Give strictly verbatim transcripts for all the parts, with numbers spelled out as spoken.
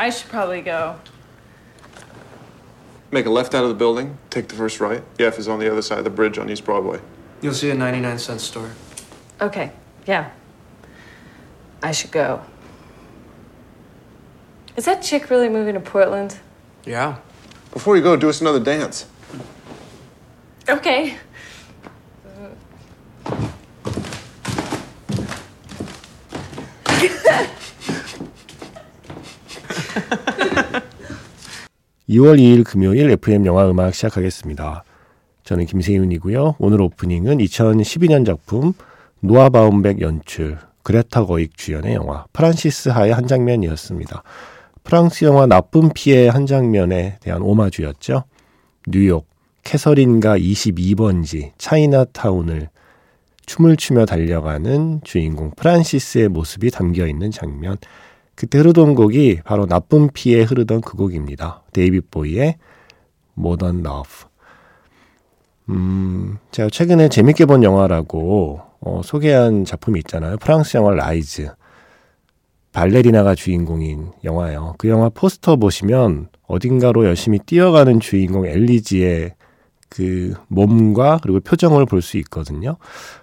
I should probably go. Make a left out of the building, take the first right. F is on the other side of the bridge on East Broadway. You'll see a ninety-nine cent store. Okay, yeah. I should go. Is that chick really moving to Portland? Yeah. Before you go, do us another dance. Okay. 이월 이일 금요일 에프엠 영화음악 시작하겠습니다. 저는 김세윤이고요. 오늘 오프닝은 이천십이 년 작품 노아 바움백 연출, 그레타 거익 주연의 영화 프란시스 하의 한 장면이었습니다. 프랑스 영화 나쁜 피의 한 장면에 대한 오마주였죠. 뉴욕, 캐서린가 이십이 번지 차이나타운을 춤을 추며 달려가는 주인공 프란시스의 모습이 담겨있는 장면. 그때 흐르던 곡이 바로 나쁜 피에 흐르던 그 곡입니다. 데이빗 보이의 Modern Love. 음, 제가 최근에 재밌게 본 영화라고 어, 소개한 작품이 있잖아요. 프랑스 영화 라이즈. 발레리나가 주인공인 영화예요. 그 영화 포스터 보시면 어딘가로 열심히 뛰어가는 주인공 엘리지의 그 몸과 그리고 표정을 볼 수 있거든요.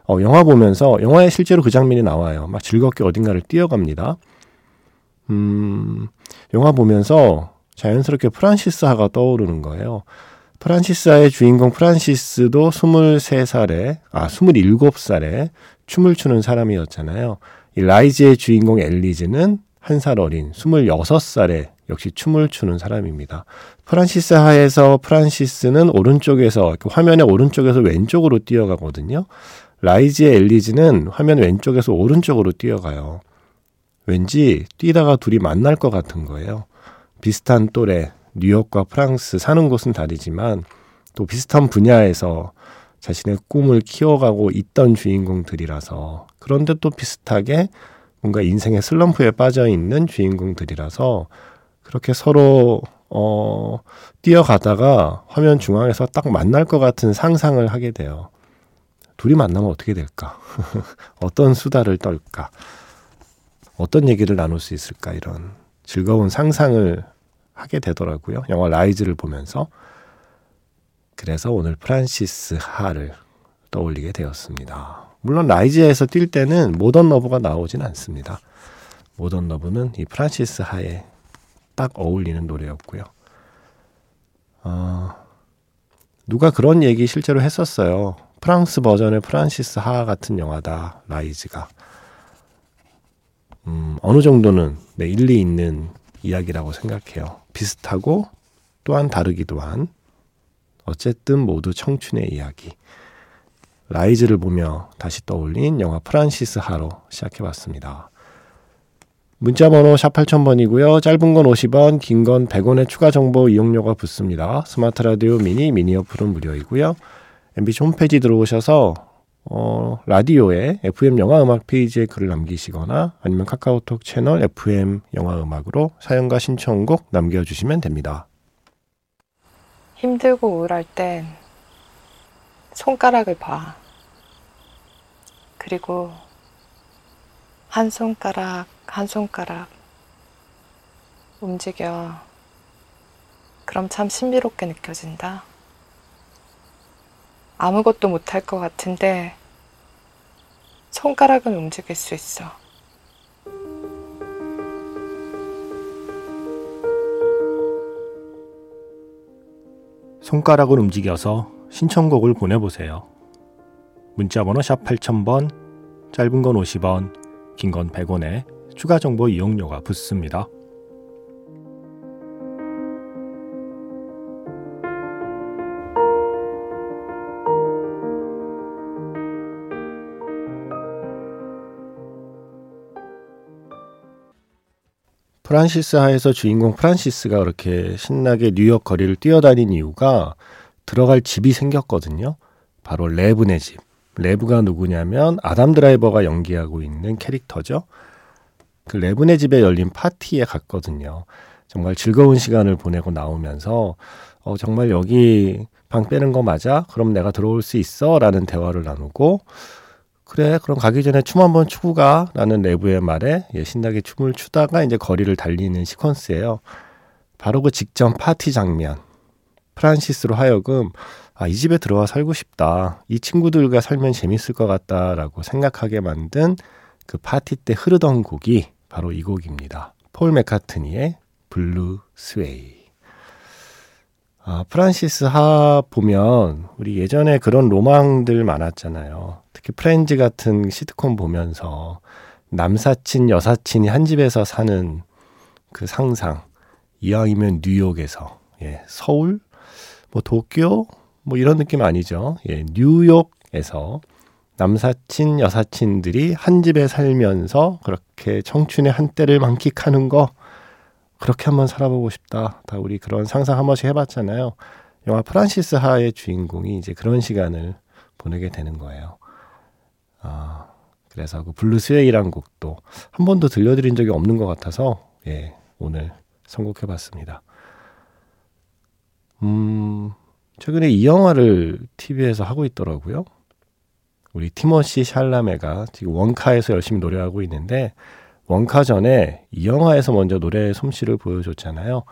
어, 영화 보면서 영화에 실제로 그 장면이 나와요. 막 즐겁게 어딘가를 뛰어갑니다. 음, 영화 보면서 자연스럽게 프란시스 하가 떠오르는 거예요. 프란시스 하의 주인공 프란시스도 스물세 살에, 아, 스물일곱 살에 춤을 추는 사람이었잖아요. 이 라이즈의 주인공 엘리즈는 한 살 어린 스물여섯 살에 역시 춤을 추는 사람입니다. 프란시스 하에서 프란시스는 오른쪽에서, 화면의 오른쪽에서 왼쪽으로 뛰어가거든요. 라이즈의 엘리즈는 화면 왼쪽에서 오른쪽으로 뛰어가요. 왠지 뛰다가 둘이 만날 것 같은 거예요. 비슷한 또래, 뉴욕과 프랑스, 사는 곳은 다르지만 또 비슷한 분야에서 자신의 꿈을 키워가고 있던 주인공들이라서, 그런데 또 비슷하게 뭔가 인생의 슬럼프에 빠져있는 주인공들이라서 그렇게 서로 어, 뛰어가다가 화면 중앙에서 딱 만날 것 같은 상상을 하게 돼요. 둘이 만나면 어떻게 될까? 어떤 수다를 떨까? 어떤 얘기를 나눌 수 있을까? 이런 즐거운 상상을 하게 되더라고요. 영화 라이즈를 보면서. 그래서 오늘 프란시스 하를 떠올리게 되었습니다. 물론 라이즈에서 뛸 때는 모던 러브가 나오진 않습니다. 모던 러브는 이 프란시스 하에 딱 어울리는 노래였고요. 어, 누가 그런 얘기 실제로 했었어요. 프랑스 버전의 프란시스 하 같은 영화다, 라이즈가. 음, 어느 정도는 네, 일리 있는 이야기라고 생각해요. 비슷하고 또한 다르기도 한, 어쨌든 모두 청춘의 이야기. 라이즈를 보며 다시 떠올린 영화 프란시스 하로 시작해봤습니다. 문자번호 샵 팔천 번이고요. 짧은 건 오십 원, 긴 건 백 원의 추가 정보 이용료가 붙습니다. 스마트 라디오 미니, 미니 어플은 무료이고요. 엠비씨 홈페이지 들어오셔서 어, 라디오에 에프엠 영화음악 페이지에 글을 남기시거나 아니면 카카오톡 채널 에프엠 영화음악으로 사연과 신청곡 남겨주시면 됩니다. 힘들고 우울할 땐 손가락을 봐. 그리고 한 손가락 한 손가락 움직여. 그럼 참 신비롭게 느껴진다. 아무것도 못할 것 같은데 손가락은 움직일 수 있어. 손가락을 움직여서 신청곡을 보내보세요. 문자번호 샵 팔천 번, 짧은 건 오십 원, 긴 건 백 원에 추가 정보 이용료가 붙습니다. 프란시스 하에서 주인공 프란시스가 그렇게 신나게 뉴욕 거리를 뛰어다닌 이유가 들어갈 집이 생겼거든요. 바로 레브네 집. 레브가 누구냐면 아담 드라이버가 연기하고 있는 캐릭터죠. 그 레브네 집에 열린 파티에 갔거든요. 정말 즐거운 시간을 보내고 나오면서 어, 정말 여기 방 빼는 거 맞아? 그럼 내가 들어올 수 있어? 라는 대화를 나누고 그래 그럼 가기 전에 춤 한번 추고 가 라는 레브의 말에 예, 신나게 춤을 추다가 이제 거리를 달리는 시퀀스예요. 바로 그 직전 파티 장면. 프란시스로 하여금 아, 이 집에 들어와 살고 싶다. 이 친구들과 살면 재밌을 것 같다라고 생각하게 만든 그 파티 때 흐르던 곡이 바로 이 곡입니다. 폴 맥카트니의 블루 스웨이. 아, 프란시스 하 보면 우리 예전에 그런 로망들 많았잖아요. 특히 프렌즈 같은 시트콤 보면서 남사친, 여사친이 한 집에서 사는 그 상상. 이왕이면 뉴욕에서, 예, 서울, 뭐 도쿄, 뭐 이런 느낌 아니죠. 예, 뉴욕에서 남사친, 여사친들이 한 집에 살면서 그렇게 청춘의 한때를 만끽하는 거 그렇게 한번 살아보고 싶다. 다 우리 그런 상상 한 번씩 해봤잖아요. 영화 프란시스 하의 주인공이 이제 그런 시간을 보내게 되는 거예요. 아, 그래서 그 블루스웨이라는 곡도 한 번도 들려드린 적이 없는 것 같아서 예, 오늘 선곡해봤습니다. 음, 최근에 이 영화를 티비에서 하고 있더라고요. 우리 티머시 샬라메가 지금 원카에서 열심히 노래하고 있는데 원카 전에 이 영화에서 먼저 노래의 솜씨를 보여줬잖아요.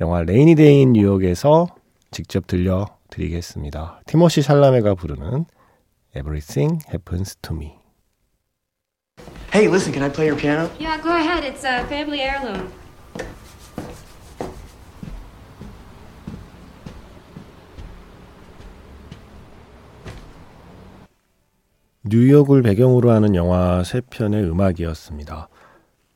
영화 레이니데이 인 뉴욕에서 직접 들려드리겠습니다. 티머시 샬라메가 부르는 Everything Happens to Me. Hey, listen, can I play your piano? Yeah, go ahead. It's a family heirloom. 뉴욕을 배경으로 하는 영화 세 편의 음악이었습니다.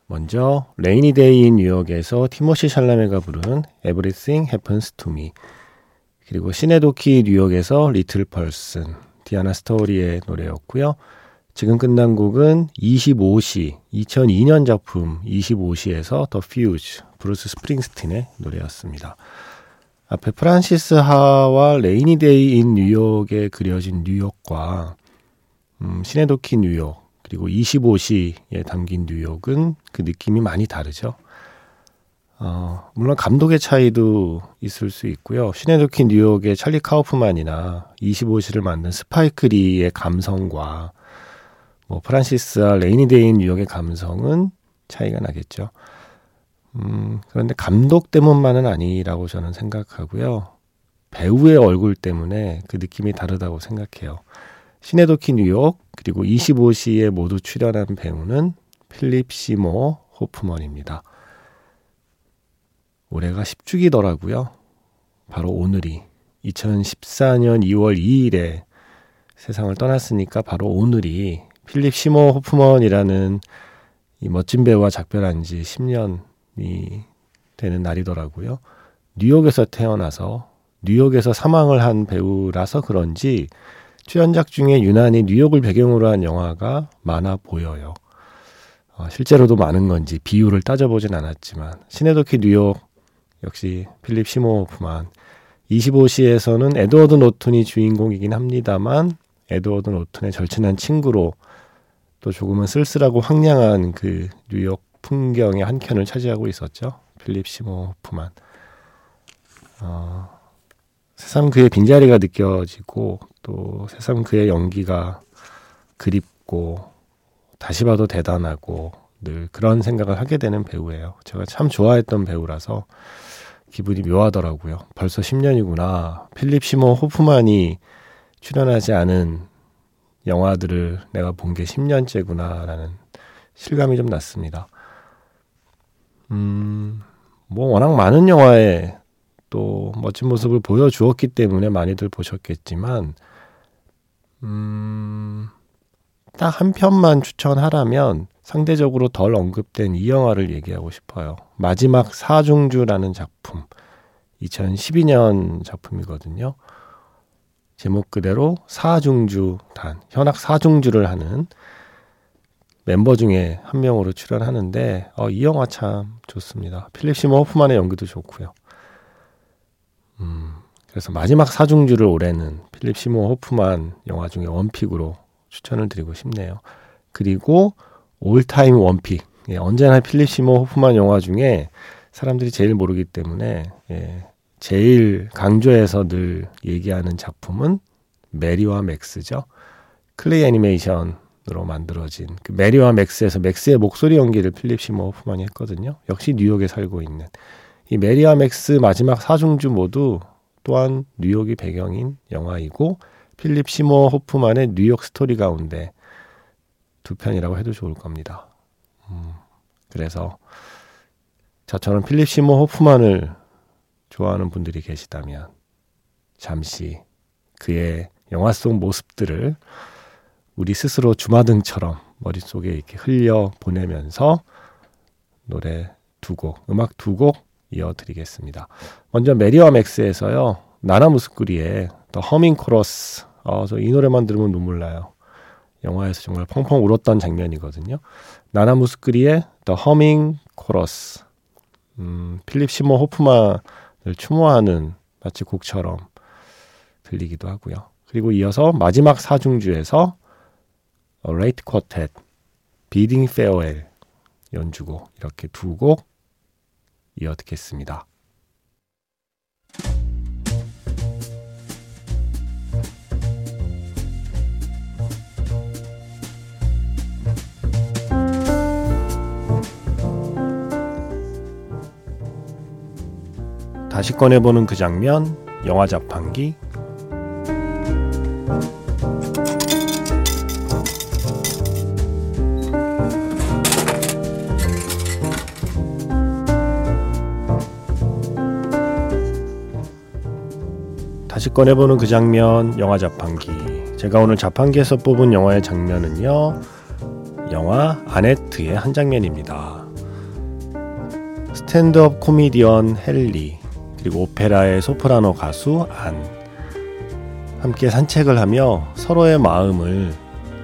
먼저 레이니 데이 인 뉴욕에서 티모시 샬라메가 부른 Everything Happens to Me, 그리고 시네도키 뉴욕에서 리틀 펄슨, 디아나 스토리의 노래였고요. 지금 끝난 곡은 이십오 시, 이천이 년 작품 이십오 시에서 더 퓨즈, 브루스 스프링스틴의 노래였습니다. 앞에 프란시스 하와 레이니 데이 인 뉴욕에 그려진 뉴욕과 음, 시네도키 뉴욕 그리고 이십오 시에 담긴 뉴욕은 그 느낌이 많이 다르죠. 어, 물론 감독의 차이도 있을 수 있고요. 시네도키 뉴욕의 찰리 카우프만이나 이십오 시를 만든 스파이크 리의 감성과 뭐 프란시스와 레이니데이인 뉴욕의 감성은 차이가 나겠죠. 음, 그런데 감독 때문만은 아니라고 저는 생각하고요. 배우의 얼굴 때문에 그 느낌이 다르다고 생각해요. 시네도키 뉴욕 그리고 이십오 시에 모두 출연한 배우는 필립 시모 호프먼입니다. 올해가 십 주기더라고요. 바로 오늘이 이천십사 년 이월 이일에 세상을 떠났으니까 바로 오늘이 필립 시모 호프먼이라는 이 멋진 배우와 작별한 지 십 년이 되는 날이더라고요. 뉴욕에서 태어나서 뉴욕에서 사망을 한 배우라서 그런지 출연작 중에 유난히 뉴욕을 배경으로 한 영화가 많아 보여요. 어, 실제로도 많은 건지 비율을 따져보진 않았지만 시네도키 뉴욕 역시 필립 시모 호프만, 이십오 시에서는 에드워드 노튼이 주인공이긴 합니다만 에드워드 노튼의 절친한 친구로 또 조금은 쓸쓸하고 황량한 그 뉴욕 풍경의 한 켠을 차지하고 있었죠. 필립 시모 호프만. 어, 새삼 그의 빈자리가 느껴지고 또 새삼 그의 연기가 그립고 다시 봐도 대단하고 늘 그런 생각을 하게 되는 배우예요. 제가 참 좋아했던 배우라서 기분이 묘하더라고요. 벌써 십 년이구나. 필립 시모 호프만이 출연하지 않은 영화들을 내가 본 게 십 년째구나 라는 실감이 좀 났습니다. 음, 뭐 워낙 많은 영화에 또 멋진 모습을 보여주었기 때문에 많이들 보셨겠지만 음, 딱 한 편만 추천하라면 상대적으로 덜 언급된 이 영화를 얘기하고 싶어요. 마지막 사중주라는 작품, 이천십이 년 작품이거든요. 제목 그대로 사중주단, 현악 사중주를 하는 멤버 중에 한 명으로 출연하는데 어, 이 영화 참 좋습니다. 필립 시모 호프만의 연기도 좋고요. 음, 그래서 마지막 사중주를 올해는 필립 시모 호프만 영화 중에 원픽으로 추천을 드리고 싶네요. 그리고 올타임 원픽, 예, 언제나 필립 시모 호프만 영화 중에 사람들이 제일 모르기 때문에 예, 제일 강조해서 늘 얘기하는 작품은 메리와 맥스죠. 클레이 애니메이션의 으로 만들어진 그 메리와 맥스에서 맥스의 목소리 연기를 필립 시모 호프만이 했거든요. 역시 뉴욕에 살고 있는 이 메리와 맥스 마지막 사중주 모두 또한 뉴욕이 배경인 영화이고 필립 시모 호프만의 뉴욕 스토리 가운데 두 편이라고 해도 좋을 겁니다. 음, 그래서 자, 저는 필립 시모 호프만을 좋아하는 분들이 계시다면 잠시 그의 영화 속 모습들을 우리 스스로 주마등처럼 머릿속에 이렇게 흘려보내면서 노래 두 곡, 음악 두 곡 이어드리겠습니다. 먼저 메리와 맥스에서요. 나나 무스꾸리의 더 허밍 코러스. 어, 저 이 노래만 들으면 눈물 나요. 영화에서 정말 펑펑 울었던 장면이거든요. 나나 무스꾸리의 더 허밍 코러스. 음, 필립 시모 호프만을 추모하는 마치 곡처럼 들리기도 하고요. 그리고 이어서 마지막 사중주에서 A Late Quartet, Bidding Farewell 연주곡 이렇게 두 곡 이어 듣겠습니다. 다시 꺼내보는 그 장면, 영화 자판기. 다시 꺼내보는 그 장면, 영화 자판기. 제가 오늘 자판기에서 뽑은 영화의 장면은요, 영화 아네트의 한 장면입니다. 스탠드업 코미디언 헨리 그리고 오페라의 소프라노 가수 안, 함께 산책을 하며 서로의 마음을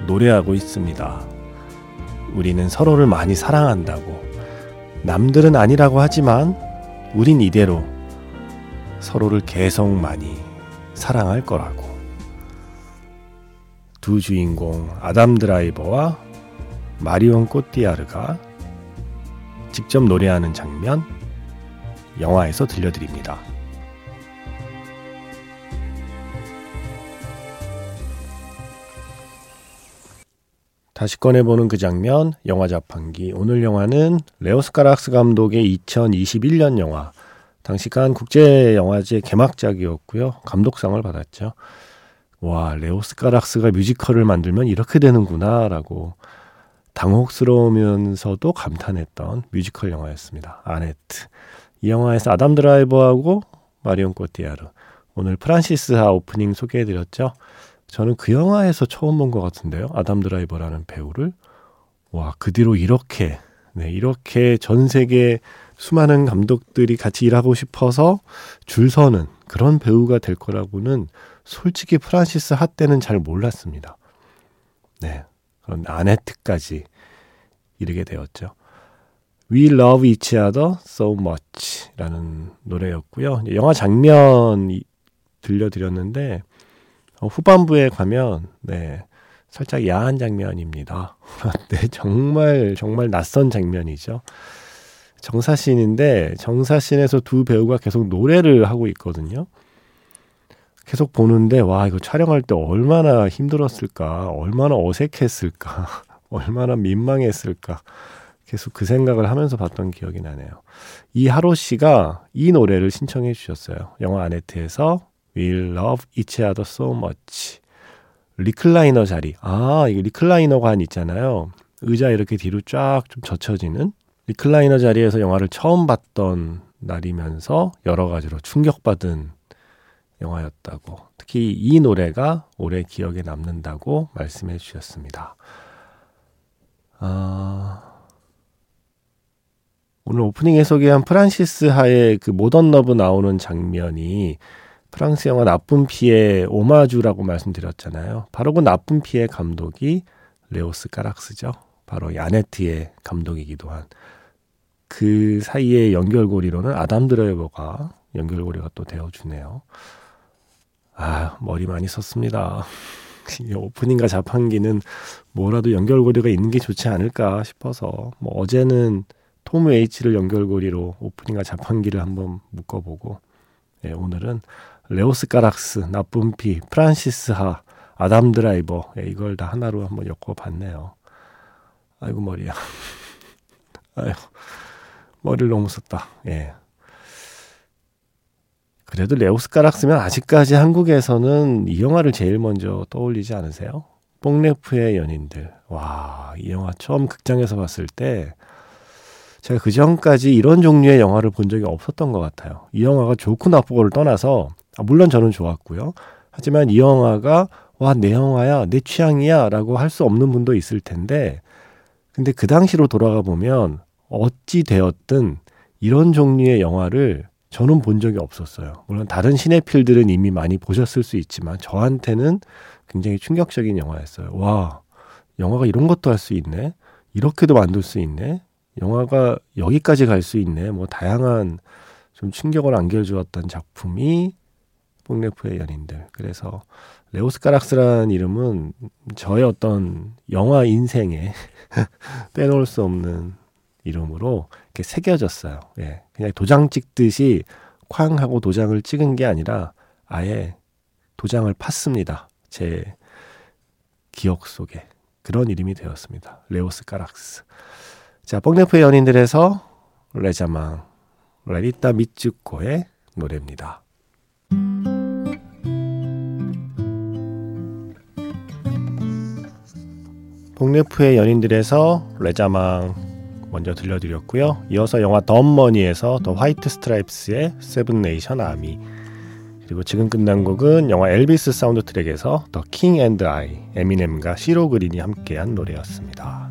노래하고 있습니다. 우리는 서로를 많이 사랑한다고, 남들은 아니라고 하지만 우린 이대로 서로를 계속 많이 사랑할 거라고. 두 주인공 아담 드라이버와 마리온 코티아르가 직접 노래하는 장면, 영화에서 들려드립니다. 다시 꺼내보는 그 장면, 영화 자판기. 오늘 영화는 레오스 카락스 감독의 이천이십일 년 영화, 당시 칸 국제영화제 개막작이었고요. 감독상을 받았죠. 와, 레오스 카락스가 뮤지컬을 만들면 이렇게 되는구나 라고 당혹스러우면서도 감탄했던 뮤지컬 영화였습니다. 아네트. 이 영화에서 아담 드라이버하고 마리온 코티아르, 오늘 프란시스 하 오프닝 소개해드렸죠. 저는 그 영화에서 처음 본 것 같은데요, 아담 드라이버라는 배우를. 와, 그 뒤로 이렇게 네, 이렇게 전 세계 수많은 감독들이 같이 일하고 싶어서 줄 서는 그런 배우가 될 거라고는 솔직히 프란시스 하 때는 잘 몰랐습니다. 네, 그런 아네트까지 이르게 되었죠. We love each other so much 라는 노래였고요. 영화 장면 들려드렸는데 어, 후반부에 가면 네, 살짝 야한 장면입니다. 네, 정말 정말 낯선 장면이죠. 정사신인데 정사신에서 두 배우가 계속 노래를 하고 있거든요. 계속 보는데 와, 이거 촬영할 때 얼마나 힘들었을까, 얼마나 어색했을까, 얼마나 민망했을까, 계속 그 생각을 하면서 봤던 기억이 나네요. 이하로 씨가 이 노래를 신청해 주셨어요. 영화 아네트에서 We love each other so much. 리클라이너 자리. 아, 이거 리클라이너가 한 있잖아요. 의자 이렇게 뒤로 쫙 좀 젖혀지는 리클라이너 자리에서 영화를 처음 봤던 날이면서 여러 가지로 충격받은 영화였다고, 특히 이 노래가 오래 기억에 남는다고 말씀해 주셨습니다. 아... 오늘 오프닝에 소개한 프란시스 하의 그 모던 러브 나오는 장면이 프랑스 영화 나쁜 피의 오마주라고 말씀드렸잖아요. 바로 그 나쁜 피의 감독이 레오스 카락스죠. 바로 이 아네트의 감독이기도 한. 그 사이의 연결고리로는 아담 드라이버가 연결고리가 또 되어주네요. 아, 머리 많이 썼습니다. 오프닝과 자판기는 뭐라도 연결고리가 있는 게 좋지 않을까 싶어서 뭐 어제는 톰 웨이츠를 연결고리로 오프닝과 자판기를 한번 묶어보고, 예, 오늘은 레오스 카락스, 나쁜 피, 프란시스 하, 아담 드라이버, 예, 이걸 다 하나로 한번 엮어봤네요. 아이고 머리야. 아이고 머리를 너무 썼다. 예. 그래도 레오스 까락스면 아직까지 한국에서는 이 영화를 제일 먼저 떠올리지 않으세요? 뽕레프의 연인들. 와, 이 영화 처음 극장에서 봤을 때 제가 그전까지 이런 종류의 영화를 본 적이 없었던 것 같아요. 이 영화가 좋고 나쁘고를 떠나서, 아, 물론 저는 좋았고요. 하지만 이 영화가 와, 내 영화야, 내 취향이야 라고 할 수 없는 분도 있을 텐데, 근데 그 당시로 돌아가 보면 어찌 되었든 이런 종류의 영화를 저는 본 적이 없었어요. 물론 다른 시네필들은 이미 많이 보셨을 수 있지만 저한테는 굉장히 충격적인 영화였어요. 와, 영화가 이런 것도 할 수 있네. 이렇게도 만들 수 있네. 영화가 여기까지 갈 수 있네. 뭐 다양한 좀 충격을 안겨주었던 작품이 뽕레프의 연인들. 그래서 레오스 카락스라는 이름은 저의 어떤 영화 인생에 빼놓을 수 없는 이름으로 이렇게 새겨졌어요. 예. 그냥 도장 찍듯이 쾅 하고 도장을 찍은 게 아니라 아예 도장을 팠습니다. 제 기억 속에 그런 이름이 되었습니다. 레오스 카락스. 자, 뽕네프의 연인들에서 레자망, 레리타 미츠코의 노래입니다. 뽕네프의 연인들에서 레자망 먼저 들려드렸고요. 이어서 영화 덤머니에서 더 화이트 스트라이프스의 세븐 네이션 아미, 그리고 지금 끝난 곡은 영화 엘비스 사운드 트랙에서 더 킹 앤드 아이, 에미넴과 시로 그린이 함께한 노래였습니다.